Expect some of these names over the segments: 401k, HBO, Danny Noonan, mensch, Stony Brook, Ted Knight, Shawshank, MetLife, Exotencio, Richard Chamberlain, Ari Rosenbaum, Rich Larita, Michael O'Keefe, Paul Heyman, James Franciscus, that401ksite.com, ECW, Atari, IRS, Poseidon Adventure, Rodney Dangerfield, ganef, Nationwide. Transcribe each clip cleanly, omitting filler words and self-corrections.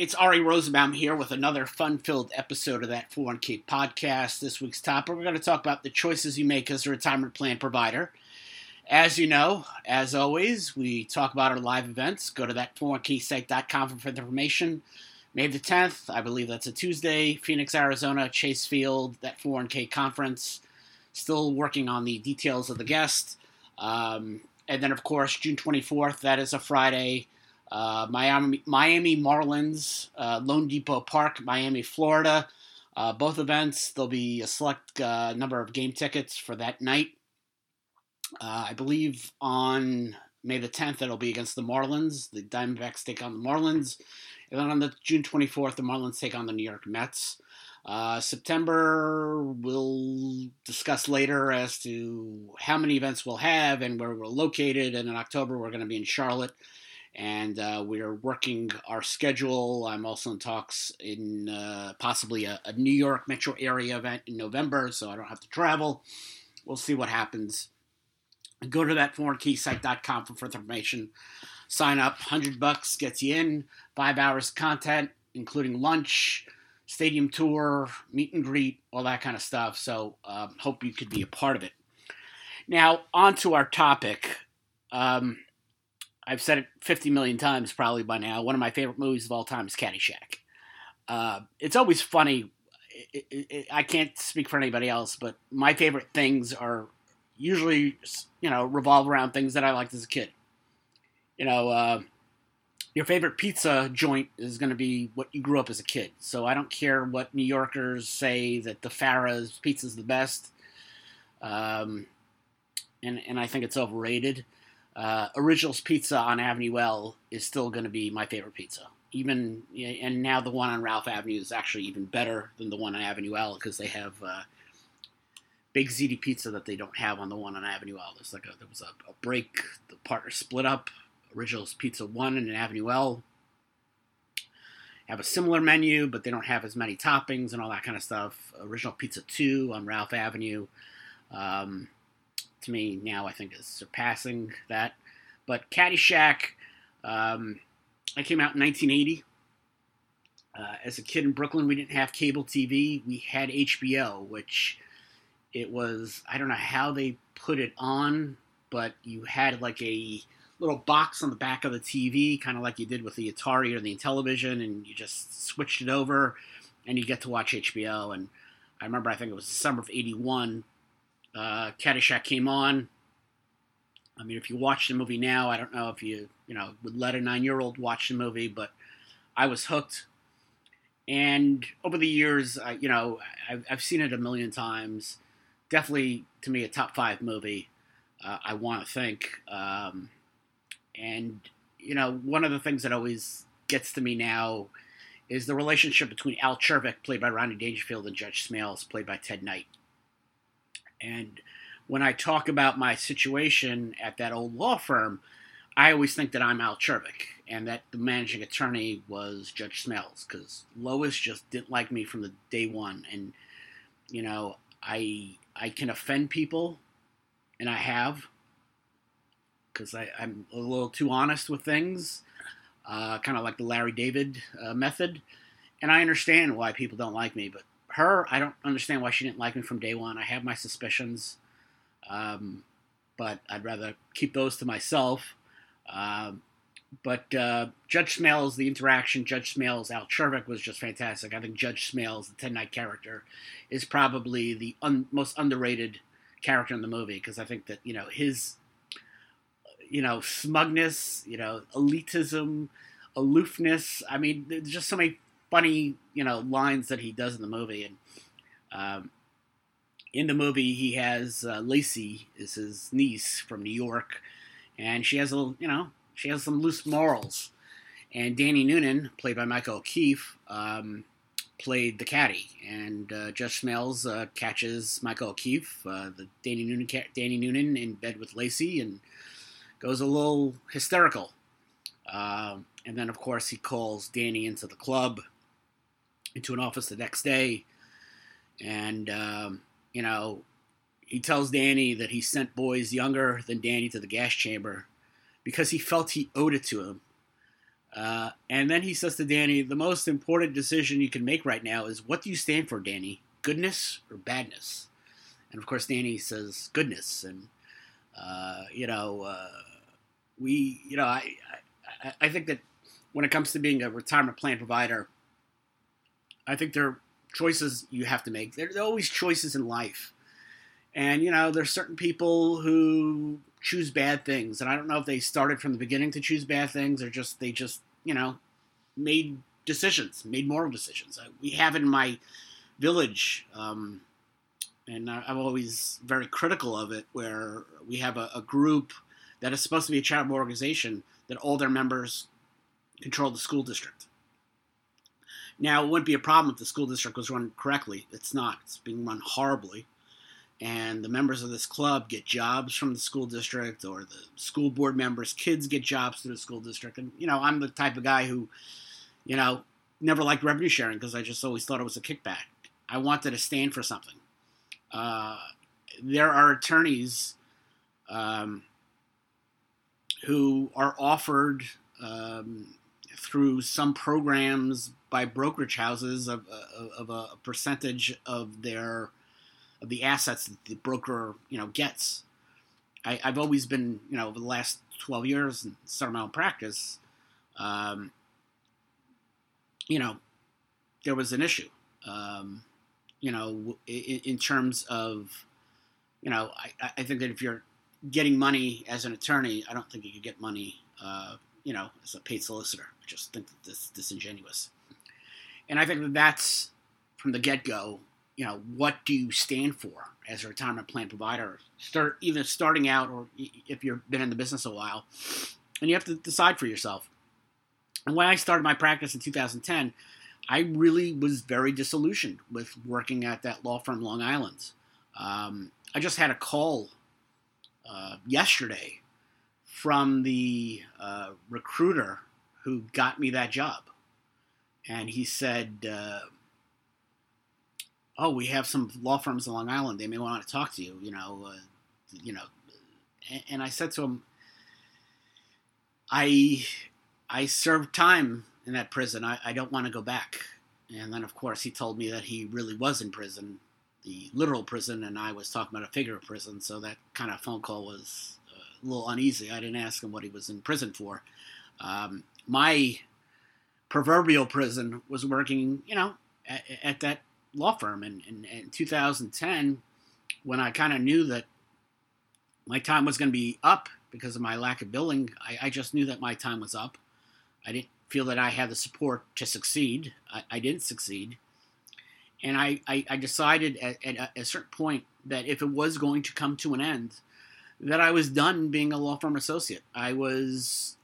It's Ari Rosenbaum here with another fun-filled episode of That 401k Podcast. This week's topic, we're going to talk about the choices you make as a retirement plan provider. As you know, as always, we talk about our live events. Go to that401kseg.com for further information. May the 10th, I believe that's a Tuesday, Phoenix, Arizona, Chase Field, That 401k Conference. Still working on the details of the guest. And then, of course, June 24th, that is a Friday. Miami Marlins, LoanDepot Park, Miami, Florida. Both events, there'll be a select number of game tickets for that night. I believe on May the 10th, it'll be against the Marlins. The Diamondbacks take on the Marlins. And then on the June 24th, the Marlins take on the New York Mets. September, we'll discuss later as to how many events we'll have and where we're located. And in October, we're going to be in Charlotte. And we are working our schedule. I'm also in talks in possibly a New York metro area event in November, so I don't have to travel. We'll see what happens. Go to that401ksite.com for further information. Sign up. $100 gets you in. 5 hours of content, including lunch, stadium tour, meet and greet, all that kind of stuff. So hope you could be a part of it. Now, on to our topic. I've said it 50 million times probably by now. One of my favorite movies of all time is Caddyshack. It's always funny. I can't speak for anybody else, but my favorite things are usually, revolve around things that I liked as a kid. Your favorite pizza joint is going to be what you grew up as a kid. So I don't care what New Yorkers say that the Farah's pizza is the best. And I think it's overrated. Original's Pizza on Avenue L is still going to be my favorite pizza. And now the one on Ralph Avenue is actually even better than the one on Avenue L because they have Big ZD Pizza that they don't have on the one on Avenue L. There was a break. The partners split up. Original's Pizza 1 and Avenue L have a similar menu, but they don't have as many toppings and all that kind of stuff. Original Pizza 2 on Ralph Avenue. To me now, I think is surpassing that. But Caddyshack, I came out in 1980. As a kid in Brooklyn, we didn't have cable TV. We had HBO, which it was, I don't know how they put it on, but you had like a little box on the back of the TV, kind of like you did with the Atari or the Intellivision, and you just switched it over, and you get to watch HBO. And I remember, I think it was the summer of 81, Caddyshack came on. I mean, if you watch the movie now, I don't know if you would let a 9-year-old watch the movie, but I was hooked. And over the years, I've seen it a million times. Definitely, to me, a top 5 movie, I want to think. One of the things that always gets to me now is the relationship between Al Chervik, played by Rodney Dangerfield, and Judge Smales, played by Ted Knight. And when I talk about my situation at that old law firm, I always think that I'm Al Chervik and that the managing attorney was Judge Smales because Lois just didn't like me from the day one. And, I can offend people, and I have, because I'm a little too honest with things, kind of like the Larry David method. And I understand why people don't like me, but her, I don't understand why she didn't like me from day one. I have my suspicions, but I'd rather keep those to myself. But Judge Smales, the interaction, Judge Smales, Al Chervik was just fantastic. I think Judge Smales, the Ted Knight character, is probably the most underrated character in the movie because I think that, his, smugness, elitism, aloofness. I mean, there's just so many funny, lines that he does in the movie. And in the movie, he has Lacey is his niece from New York, and she has she has some loose morals. And Danny Noonan, played by Michael O'Keefe, played the caddy, and Judge Smales catches Michael O'Keefe, the Danny Noonan in bed with Lacey, and goes a little hysterical. And then, of course, he calls Danny into the club, into an office the next day, and, he tells Danny that he sent boys younger than Danny to the gas chamber because he felt he owed it to him And then he says to Danny, the most important decision you can make right now is, what do you stand for, Danny? Goodness or badness? And, of course, Danny says goodness. And, I think that when it comes to being a retirement plan provider, I think there are choices you have to make. There are always choices in life. And, you know, there's certain people who choose bad things. And I don't know if they started from the beginning to choose bad things or just made decisions, made moral decisions. We have in my village, and I'm always very critical of it, where we have a group that is supposed to be a charitable organization that all their members control the school district. Now, it wouldn't be a problem if the school district was run correctly. It's not. It's being run horribly. And the members of this club get jobs from the school district, or the school board members' kids get jobs through the school district. And, you know, I'm the type of guy who, you know, never liked revenue sharing because I just always thought it was a kickback. I wanted to stand for something. There are attorneys who are offered through some programs by brokerage houses of a percentage of their of the assets that the broker, you know, gets. I've always been, you know, over the last 12 years and started my own practice, you know, there was an issue, you know, in terms of, you know, I think that if you're getting money as an attorney, I don't think you could get money, you know, as a paid solicitor. I just think that that's disingenuous. And I think that that's, from the get-go, you know, what do you stand for as a retirement plan provider? Either starting out or if you've been in the business a while, and you have to decide for yourself. And when I started my practice in 2010, I really was very disillusioned with working at that law firm, Long Island. I just had a call yesterday from the recruiter who got me that job. And he said, oh, we have some law firms in Long Island. They may want to talk to you, you know. And I said to him, I served time in that prison. I don't want to go back. And then, of course, he told me that he really was in prison, the literal prison, and I was talking about a figure of prison. So that kind of phone call was a little uneasy. I didn't ask him what he was in prison for. My proverbial prison was working, you know, at that law firm. And in 2010, when I kind of knew that my time was going to be up because of my lack of billing, I just knew that my time was up. I didn't feel that I had the support to succeed. I didn't succeed. And I decided at a certain point that if it was going to come to an end, that I was done being a law firm associate. I was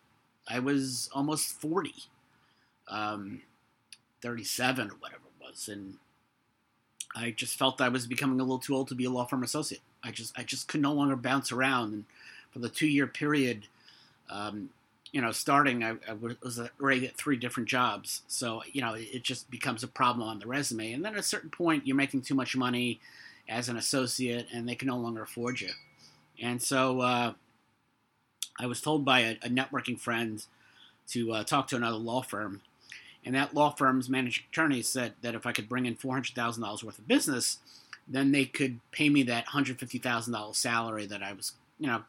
almost 40, 37 or whatever it was. And I just felt I was becoming a little too old to be a law firm associate. I just could no longer bounce around. And for the 2-year period, you know, starting, I was already at 3 different jobs. So, you know, it just becomes a problem on the resume. And then at a certain point, you're making too much money as an associate, and they can no longer afford you. And so I was told by a networking friend to talk to another law firm. And that law firm's managing attorney said that if I could bring in $400,000 worth of business, then they could pay me that $150,000 salary that I was, you know,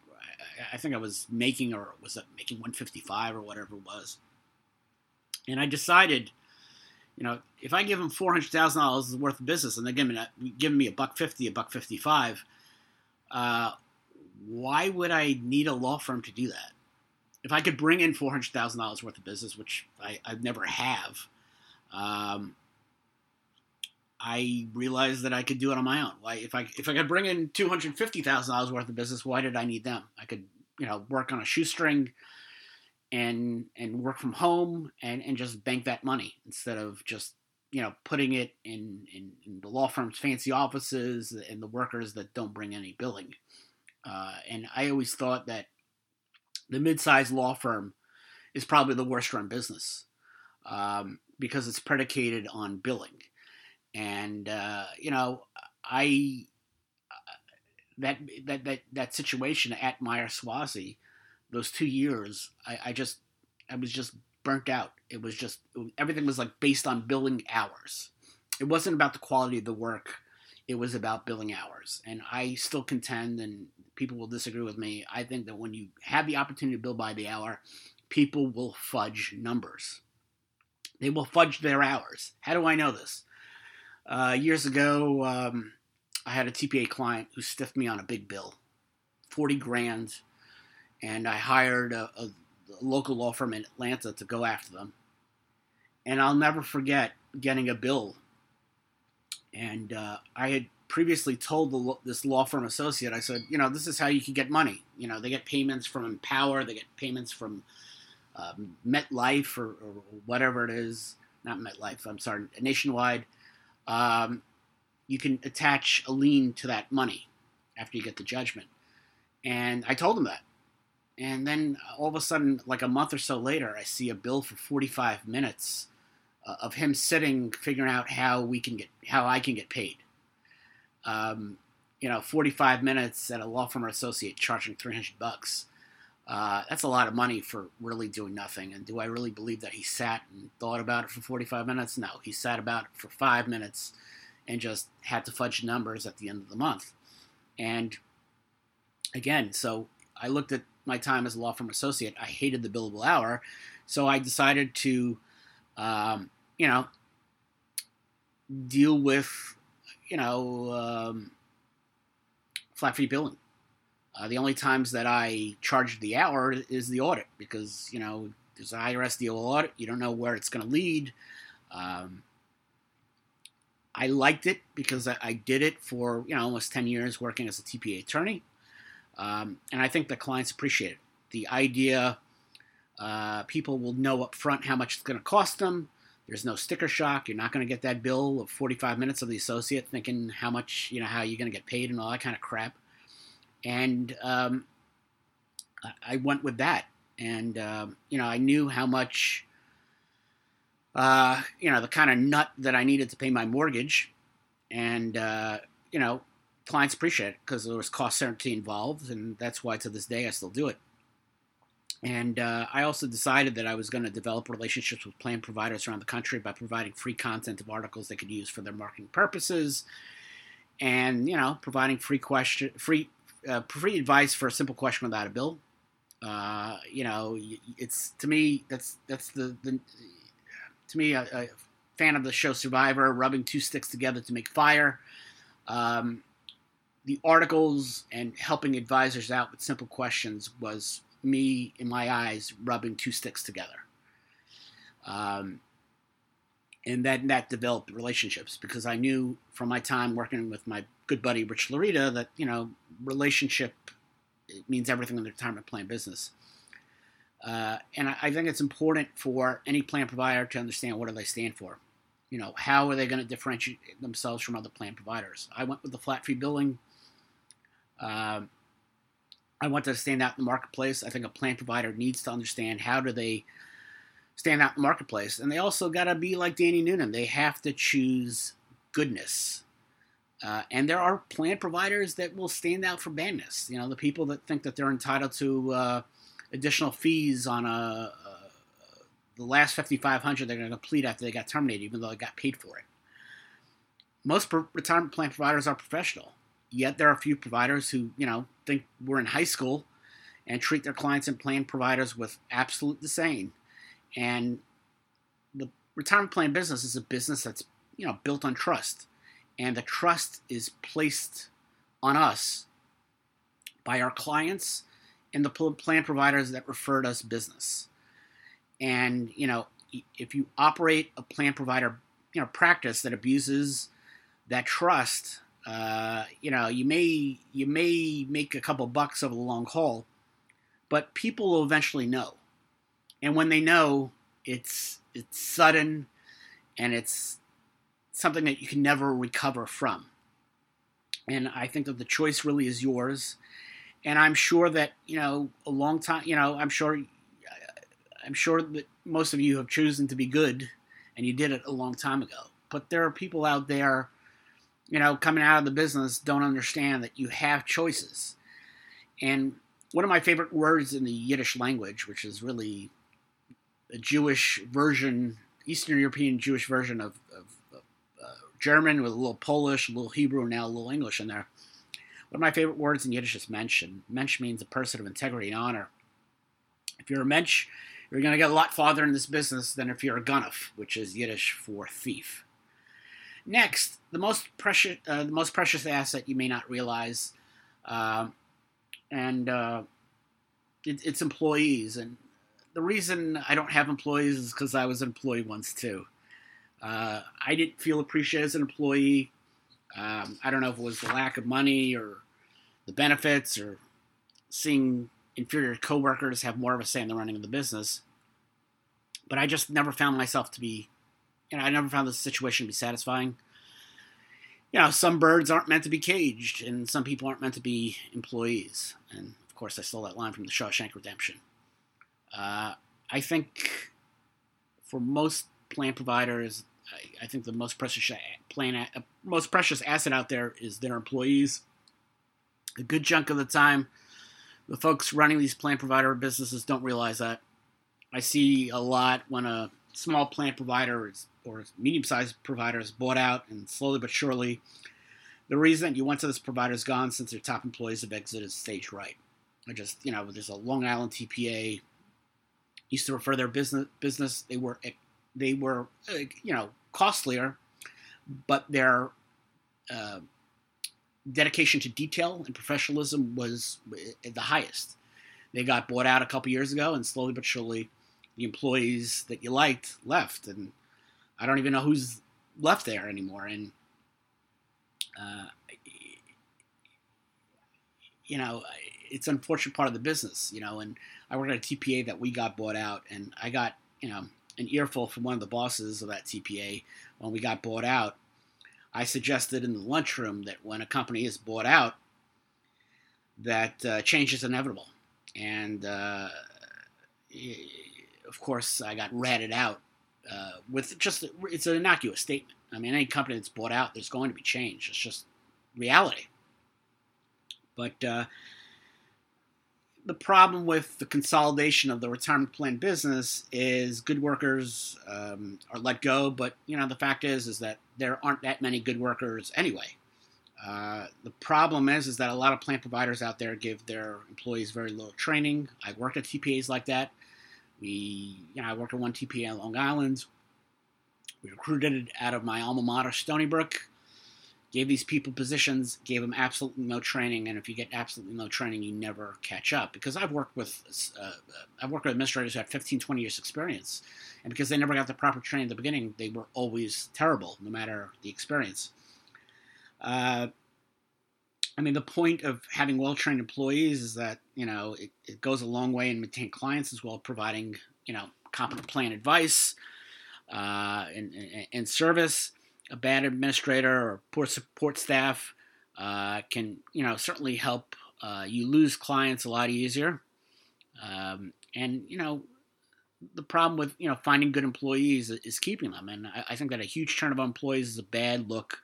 I think I was making, or was making $155,000 or whatever it was. And I decided, you know, if I give them $400,000 worth of business and they're giving me $150, $155, why would I need a law firm to do that? If I could bring in $400,000 worth of business, which I never have, I realized that I could do it on my own. Why, if I could bring in $250,000 worth of business, why did I need them? I could, you know, work on a shoestring and work from home and just bank that money instead of just, you know, putting it in the law firm's fancy offices and the workers that don't bring any billing. And I always thought that the mid-sized law firm is probably the worst-run business because it's predicated on billing. And, you know, that situation at Myers-Wazee, those 2 years, I was just burnt out. It was just, everything was like based on billing hours. It wasn't about the quality of the work. It was about billing hours. And I still contend, and people will disagree with me, I think that when you have the opportunity to bill by the hour, people will fudge numbers. They will fudge their hours. How do I know this? Years ago, I had a TPA client who stiffed me on a big bill, $40,000, and I hired a local law firm in Atlanta to go after them. And I'll never forget getting a bill. And I had previously told this law firm associate, I said, you know, this is how you can get money. You know, they get payments from Empower, they get payments from MetLife or whatever it is. Not MetLife, I'm sorry, Nationwide. You can attach a lien to that money after you get the judgment. And I told him that. And then all of a sudden, like a month or so later, I see a bill for 45 minutes of him sitting, figuring out how I can get paid. 45 minutes at a law firm or associate charging $300. That's a lot of money for really doing nothing. And do I really believe that he sat and thought about it for 45 minutes? No, he sat about it for 5 minutes and just had to fudge numbers at the end of the month. And again, so I looked at my time as a law firm associate. I hated the billable hour. So I decided to, deal with, flat fee billing. The only times that I charge the hour is the audit because, there's an IRS deal audit. You don't know where it's going to lead. I liked it because I did it for, almost 10 years working as a TPA attorney. And I think the clients appreciate it. The idea, people will know up front how much it's going to cost them. There's no sticker shock. You're not going to get that bill of 45 minutes of the associate thinking how much, how you're going to get paid and all that kind of crap. And I went with that. And, I knew how much, the kind of nut that I needed to pay my mortgage. And, clients appreciate it because there was cost certainty involved. And that's why to this day I still do it. And I also decided that I was going to develop relationships with plan providers around the country by providing free content of articles they could use for their marketing purposes, and providing free advice for a simple question without a bill. It's to me that's the to me a fan of the show Survivor, rubbing two sticks together to make fire. The articles and helping advisors out with simple questions was me, in my eyes, rubbing two sticks together. And then that developed relationships because I knew from my time working with my good buddy, Rich Larita, that, relationship it means everything in the retirement plan business. And I think it's important for any plan provider to understand what do they stand for. How are they going to differentiate themselves from other plan providers? I went with the flat fee billing. I want to stand out in the marketplace. I think a plan provider needs to understand how do they stand out in the marketplace. And they also got to be like Danny Noonan. They have to choose goodness. And there are plan providers that will stand out for badness. The people that think that they're entitled to additional fees on the last $5,500 they're going to complete after they got terminated, even though they got paid for it. Most retirement plan providers are professional. Yet there are a few providers who, think we're in high school and treat their clients and plan providers with absolute disdain. And the retirement plan business is a business that's, built on trust. And the trust is placed on us by our clients and the plan providers that referred us business. And, if you operate a plan provider, practice that abuses that trust, you may make a couple bucks over the long haul, but people will eventually know. And when they know, it's sudden, and it's something that you can never recover from. And I think that the choice really is yours. And I'm sure that a long time. I'm sure that most of you have chosen to be good, and you did it a long time ago. But there are people out there. Coming out of the business, don't understand that you have choices. And one of my favorite words in the Yiddish language, which is really a Jewish version, Eastern European Jewish version of German with a little Polish, a little Hebrew, now a little English in there. One of my favorite words in Yiddish is mensch. Mensch means a person of integrity and honor. If you're a mensch, you're going to get a lot farther in this business than if you're a ganef, which is Yiddish for thief. Next, the most precious asset you may not realize, it's employees. And the reason I don't have employees is because I was an employee once too. I didn't feel appreciated as an employee. I don't know if it was the lack of money or the benefits or seeing inferior coworkers have more of a say in the running of the business. But I just never found myself to be, and I never found this situation to be satisfying. You know, some birds aren't meant to be caged, and some people aren't meant to be employees. And, of course, I stole that line from The Shawshank Redemption. I think for most plan providers, I think the most precious asset out there is their employees. A good chunk of the time, the folks running these plan provider businesses don't realize that. I see a lot when a small plan provider or medium-sized provider is bought out, and slowly but surely, the reason you went to this provider is gone since their top employees have exited stage right. I just, you know, there's a Long Island TPA used to refer their business. They were, you know, costlier, but their dedication to detail and professionalism was the highest. They got bought out a couple years ago, and slowly but surely, the employees that you liked left, and I don't even know who's left there anymore. And you know, it's an unfortunate part of the business. You know, and I worked at a TPA that we got bought out, and I got, you know, an earful from one of the bosses of that TPA when we got bought out. I suggested in the lunchroom that when a company is bought out, that change is inevitable. And, of course, I got ratted out with just, it's an innocuous statement. I mean, any company that's bought out, there's going to be change. It's just reality. But the problem with the consolidation of the retirement plan business is good workers are let go, but you know the fact is that there aren't that many good workers anyway. The problem is that a lot of plan providers out there give their employees very little training. I worked at TPAs like that. I worked at one TPA on Long Island. We recruited out of my alma mater, Stony Brook. Gave these people positions, gave them absolutely no training, and if you get absolutely no training, you never catch up. Because I've worked with administrators who had 15, 20 years experience, and because they never got the proper training at the beginning, they were always terrible, no matter the experience. I mean, the point of having well-trained employees is that, you know, it goes a long way in maintaining clients as well as providing, you know, competent plan advice and service. A bad administrator or poor support staff can, you know, certainly help you lose clients a lot easier. And, you know, the problem with, you know, finding good employees is keeping them. And I think that a huge turnover of employees is a bad look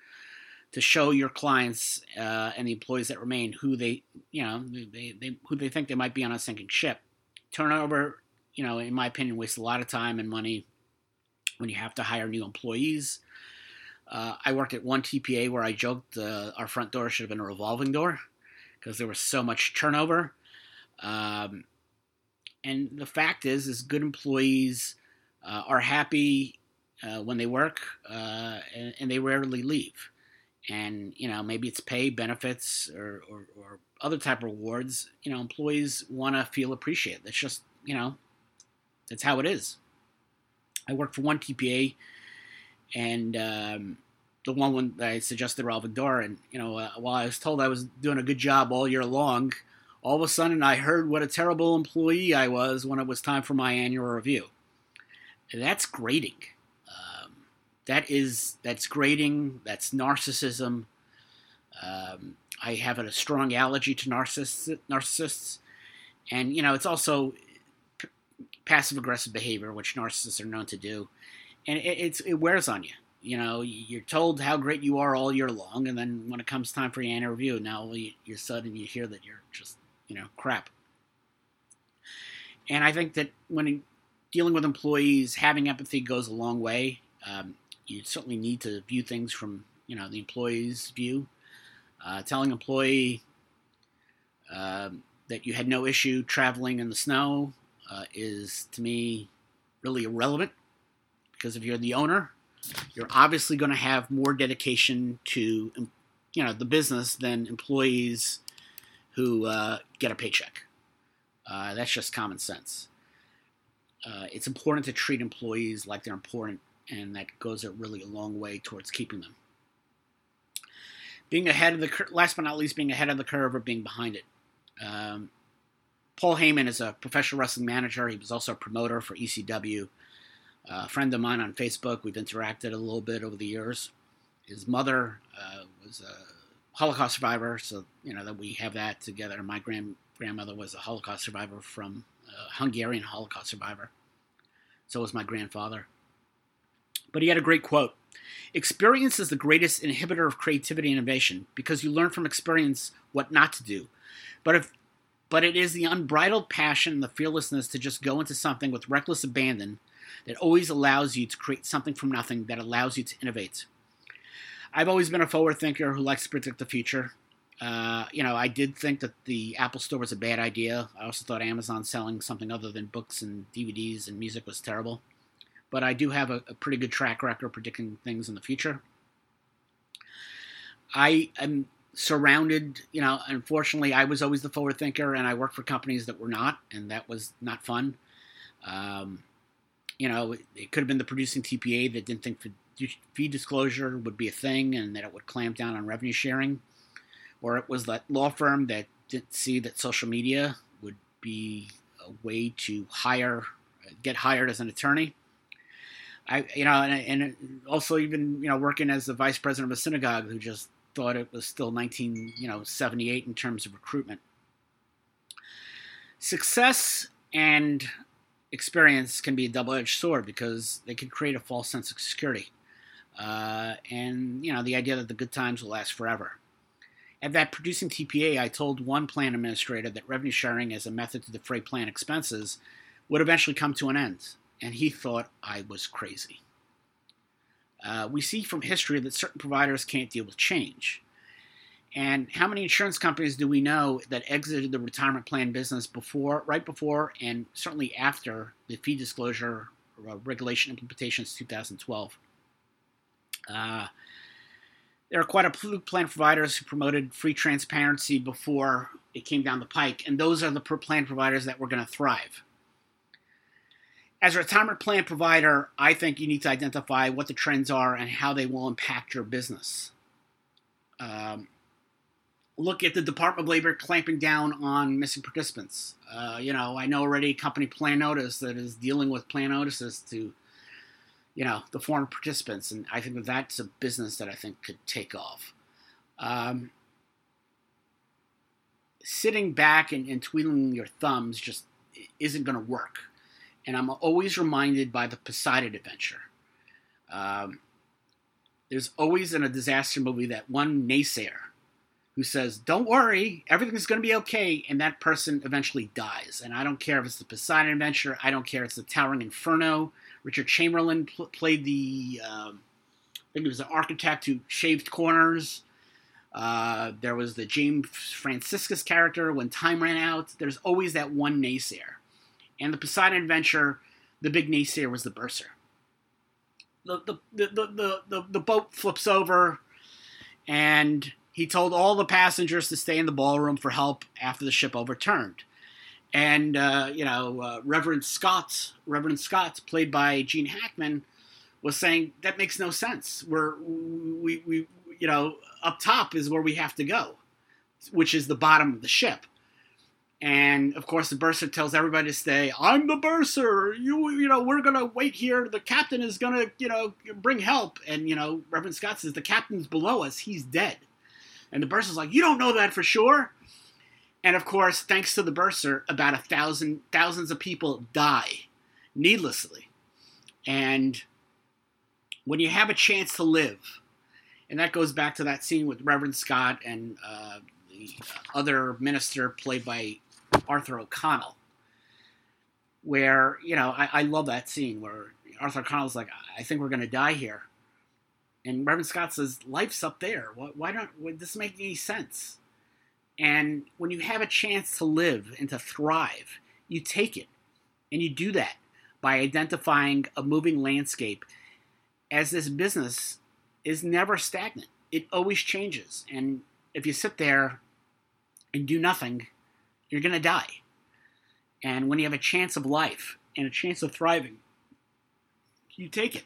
to show your clients and the employees that remain who they, you know, who they think they might be on a sinking ship. Turnover, you know, in my opinion, wastes a lot of time and money when you have to hire new employees. I worked at one TPA where I joked our front door should have been a revolving door because there was so much turnover. And the fact is good employees are happy when they work and they rarely leave. And, you know, maybe it's pay, benefits, or other type of rewards. You know, employees want to feel appreciated. That's just, you know, that's how it is. I worked for one TPA. And the one that I suggested, Ralph Dorr, and, you know, while I was told I was doing a good job all year long, all of a sudden I heard what a terrible employee I was when it was time for my annual review. And that's grading. That's grading. That's narcissism. I have a strong allergy to narcissists. And, you know, it's also passive-aggressive behavior, which narcissists are known to do. And it wears on you. You know, you're told how great you are all year long, and then when it comes time for your annual review, now you're suddenly you hear that you're just, you know, crap. And I think that when dealing with employees, having empathy goes a long way. You certainly need to view things from, you know, the employee's view. Telling an employee that you had no issue traveling in the snow is, to me, really irrelevant. Because if you're the owner, you're obviously going to have more dedication to, you know, the business than employees who get a paycheck. That's just common sense. It's important to treat employees like they're important, and that goes a really long way towards keeping them. Being ahead of the last but not least, being ahead of the curve or being behind it. Paul Heyman is a professional wrestling manager. He was also a promoter for ECW. A friend of mine on Facebook. We've interacted a little bit over the years. His mother was a Holocaust survivor, so you know that we have that together. My grandmother was a Holocaust survivor from Hungarian Holocaust survivor. So was my grandfather. But he had a great quote. Experience is the greatest inhibitor of creativity and innovation because you learn from experience what not to do. But it is the unbridled passion and the fearlessness to just go into something with reckless abandon that always allows you to create something from nothing that allows you to innovate. I've always been a forward thinker who likes to predict the future. You know, I did think that the Apple Store was a bad idea. I also thought Amazon selling something other than books and DVDs and music was terrible. But I do have a pretty good track record predicting things in the future. I am surrounded, you know, unfortunately, I was always the forward thinker, and I worked for companies that were not, and that was not fun. You know, it could have been the producing TPA that didn't think fee disclosure would be a thing and that it would clamp down on revenue sharing. Or it was that law firm that didn't see that social media would be a way to get hired as an attorney. And also even, you know, working as the vice president of a synagogue who just thought it was still 1978 in terms of recruitment. Success and experience can be a double-edged sword because they can create a false sense of security. And, you know, the idea that the good times will last forever. At that producing TPA, I told one plan administrator that revenue sharing as a method to defray plan expenses would eventually come to an end. And he thought I was crazy. We see from history that certain providers can't deal with change. And how many insurance companies do we know that exited the retirement plan business right before, and certainly after the fee disclosure regulation implementations 2012? There are quite a few plan providers who promoted free transparency before it came down the pike, and those are the plan providers that were going to thrive. As a retirement plan provider, I think you need to identify what the trends are and how they will impact your business. Look at the Department of Labor clamping down on missing participants. You know, I know already company plan notice that is dealing with plan notices to, you know, the foreign participants. And I think that's a business that I think could take off. Sitting back and twiddling your thumbs just isn't going to work. And I'm always reminded by the Poseidon Adventure. There's always in a disaster movie that one naysayer who says, don't worry, everything's going to be okay, and that person eventually dies. And I don't care if it's the Poseidon Adventure. I don't care if it's the Towering Inferno. Richard Chamberlain played the, I think it was the architect who shaved corners. There was the James Franciscus character when time ran out. There's always that one naysayer. And the Poseidon Adventure, the big naysayer was the bursar. The boat flips over, and he told all the passengers to stay in the ballroom for help after the ship overturned. And Reverend Scott, played by Gene Hackman, was saying that makes no sense. We up top is where we have to go, which is the bottom of the ship. And, of course, the bursar tells everybody to stay, I'm the bursar, you know, we're going to wait here, the captain is going to, you know, bring help. And, you know, Reverend Scott says, the captain's below us, he's dead. And the bursar's like, you don't know that for sure. And, of course, thanks to the bursar, about thousands of people die needlessly. And when you have a chance to live, and that goes back to that scene with Reverend Scott and the other minister played by Arthur O'Connell. where, you know, I love that scene where Arthur Connell's like, I think we're going to die here. And Reverend Scott says, life's up there. Why this make any sense? And when you have a chance to live and to thrive, you take it. And you do that by identifying a moving landscape, as this business is never stagnant. It always changes. And if you sit there and do nothing, you're going to die. And when you have a chance of life and a chance of thriving, you take it.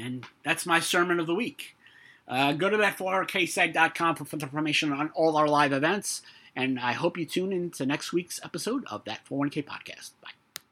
And that's my sermon of the week. Go to that401kseg.com for information on all our live events. And I hope you tune in to next week's episode of That 401k Podcast. Bye.